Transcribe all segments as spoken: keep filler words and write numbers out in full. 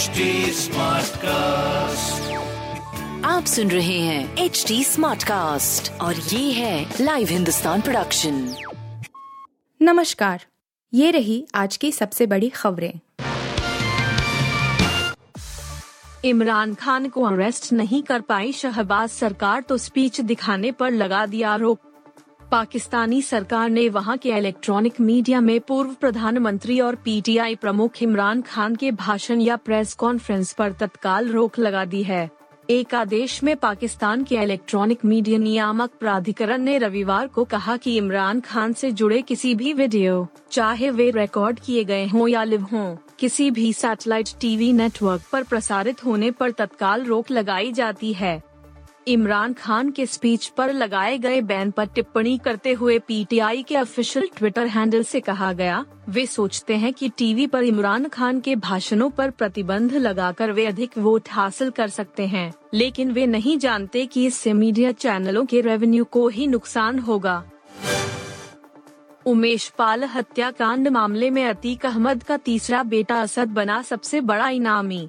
H T Smartcast, आप सुन रहे हैं एच टी स्मार्टकास्ट और ये है लाइव हिंदुस्तान प्रोडक्शन। नमस्कार, ये रही आज की सबसे बड़ी खबरें। इमरान खान को अरेस्ट नहीं कर पाई शहबाज सरकार तो स्पीच दिखाने पर लगा दिया रोक। पाकिस्तानी सरकार ने वहां के इलेक्ट्रॉनिक मीडिया में पूर्व प्रधानमंत्री और पीटीआई प्रमुख इमरान खान के भाषण या प्रेस कॉन्फ्रेंस पर तत्काल रोक लगा दी है। एक आदेश में पाकिस्तान के इलेक्ट्रॉनिक मीडिया नियामक प्राधिकरण ने रविवार को कहा कि इमरान खान से जुड़े किसी भी वीडियो, चाहे वे रिकॉर्ड किए गए हों या लिव हों, किसी भी सैटेलाइट टीवी नेटवर्क पर प्रसारित होने पर तत्काल रोक लगाई जाती है। इमरान खान के स्पीच पर लगाए गए बैन पर टिप्पणी करते हुए पीटीआई के ऑफिशियल ट्विटर हैंडल से कहा गया, वे सोचते हैं कि टीवी पर इमरान खान के भाषणों पर प्रतिबंध लगाकर वे अधिक वोट हासिल कर सकते हैं, लेकिन वे नहीं जानते कि इससे मीडिया चैनलों के रेवेन्यू को ही नुकसान होगा। उमेश पाल हत्याकांड मामले में अतीक अहमद का तीसरा बेटा असद बना सबसे बड़ा इनामी।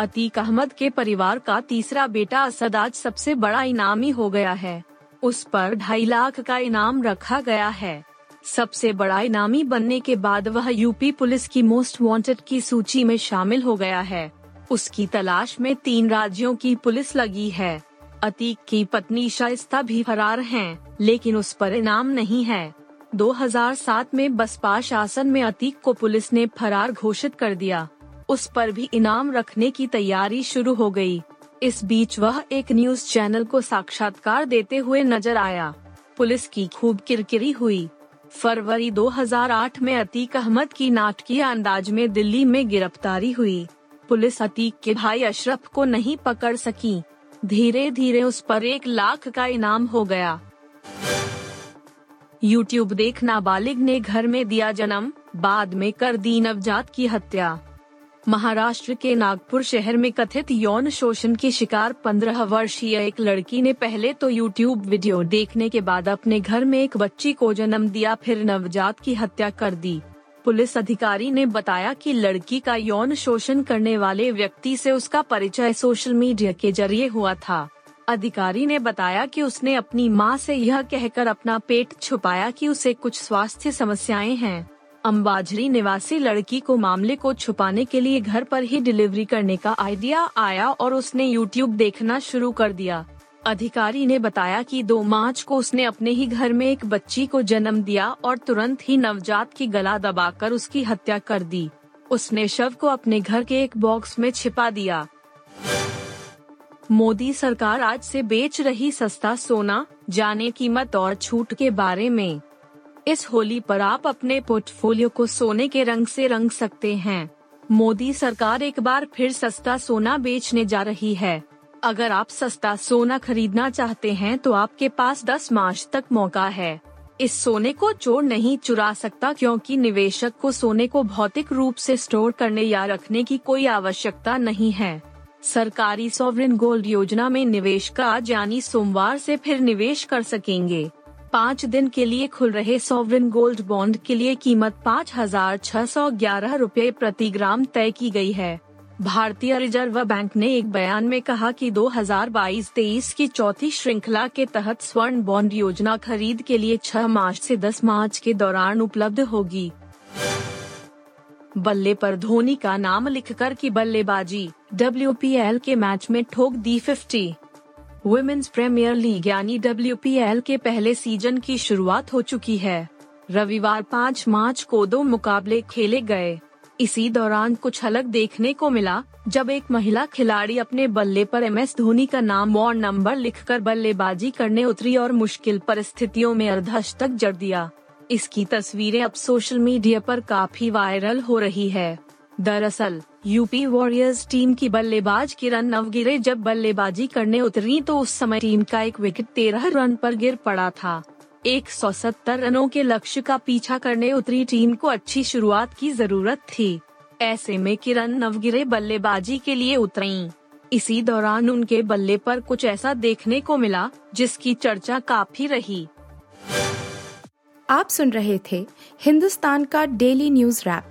अतीक अहमद के परिवार का तीसरा बेटा असद आज सबसे बड़ा इनामी हो गया है। उस पर ढाई लाख का इनाम रखा गया है। सबसे बड़ा इनामी बनने के बाद वह यूपी पुलिस की मोस्ट वांटेड की सूची में शामिल हो गया है। उसकी तलाश में तीन राज्यों की पुलिस लगी है। अतीक की पत्नी शाइस्ता भी फरार हैं, लेकिन उस पर इनाम नहीं है। दो हज़ार सात में बसपा शासन में अतीक को पुलिस ने फरार घोषित कर दिया। उस पर भी इनाम रखने की तैयारी शुरू हो गई। इस बीच वह एक न्यूज चैनल को साक्षात्कार देते हुए नजर आया। पुलिस की खूब किरकिरी हुई। फरवरी दो हज़ार आठ में अतीक अहमद की नाटकीय अंदाज में दिल्ली में गिरफ्तारी हुई। पुलिस अतीक के भाई अशरफ को नहीं पकड़ सकी। धीरे धीरे उस पर एक लाख का इनाम हो गया। यूट्यूब देख नाबालिग ने घर में दिया जन्म, बाद में कर दी नवजात की हत्या। महाराष्ट्र के नागपुर शहर में कथित यौन शोषण की शिकार पंद्रह वर्षीय एक लड़की ने पहले तो यूट्यूब वीडियो देखने के बाद अपने घर में एक बच्ची को जन्म दिया, फिर नवजात की हत्या कर दी। पुलिस अधिकारी ने बताया कि लड़की का यौन शोषण करने वाले व्यक्ति से उसका परिचय सोशल मीडिया के जरिए हुआ था। अधिकारी ने बताया कि उसने अपनी माँ से यह कहकर अपना पेट छुपाया कि उसे कुछ स्वास्थ्य समस्याएं हैं। अम्बाझरी निवासी लड़की को मामले को छुपाने के लिए घर पर ही डिलीवरी करने का आइडिया आया और उसने यूट्यूब देखना शुरू कर दिया। अधिकारी ने बताया कि दो मार्च को उसने अपने ही घर में एक बच्ची को जन्म दिया और तुरंत ही नवजात की गला दबाकर उसकी हत्या कर दी। उसने शव को अपने घर के एक बॉक्स में छिपा दिया। मोदी सरकार आज से बेच रही सस्ता सोना, जाने कीमत और छूट के बारे में। इस होली पर आप अपने पोर्टफोलियो को सोने के रंग से रंग सकते हैं। मोदी सरकार एक बार फिर सस्ता सोना बेचने जा रही है। अगर आप सस्ता सोना खरीदना चाहते हैं तो आपके पास दस मार्च तक मौका है। इस सोने को चोर नहीं चुरा सकता, क्योंकि निवेशक को सोने को भौतिक रूप से स्टोर करने या रखने की कोई आवश्यकता नहीं है। सरकारी सॉवरेन गोल्ड योजना में निवेश का आज यानी सोमवार से फिर निवेश कर सकेंगे। पाँच दिन के लिए खुल रहे सॉवरेन गोल्ड बॉन्ड के लिए कीमत पाँच हजार छह सौ ग्यारह रूपए प्रति ग्राम तय की गई है। भारतीय रिजर्व बैंक ने एक बयान में कहा कि दो हज़ार बाईस तेईस की चौथी श्रृंखला के तहत स्वर्ण बॉन्ड योजना खरीद के लिए छह मार्च से दस मार्च के दौरान उपलब्ध होगी। बल्ले पर धोनी का नाम लिखकर की बल्लेबाजी, डब्ल्यूपीएल के मैच में ठोक दी फिफ्टी। वुमेन्स प्रीमियर लीग यानी डब्ल्यूपीएल के पहले सीजन की शुरुआत हो चुकी है। रविवार पाँच मार्च को दो मुकाबले खेले गए। इसी दौरान कुछ अलग देखने को मिला, जब एक महिला खिलाड़ी अपने बल्ले पर एमएस धोनी का नाम और नंबर लिखकर बल्लेबाजी करने उतरी और मुश्किल परिस्थितियों में अर्धशतक जड़ दिया। इसकी तस्वीरें अब सोशल मीडिया पर काफी वायरल हो रही है। दरअसल यूपी वॉरियर्स टीम की बल्लेबाज किरण नवगिरे जब बल्लेबाजी करने उतरी तो उस समय टीम का एक विकेट तेरह रन पर गिर पड़ा था। एक सौ सत्तर रनों के लक्ष्य का पीछा करने उतरी टीम को अच्छी शुरुआत की जरूरत थी। ऐसे में किरण नवगिरे बल्लेबाजी के लिए उतरीं। इसी दौरान उनके बल्ले पर कुछ ऐसा देखने को मिला जिसकी चर्चा काफी रही। आप सुन रहे थे हिंदुस्तान का डेली न्यूज रैप।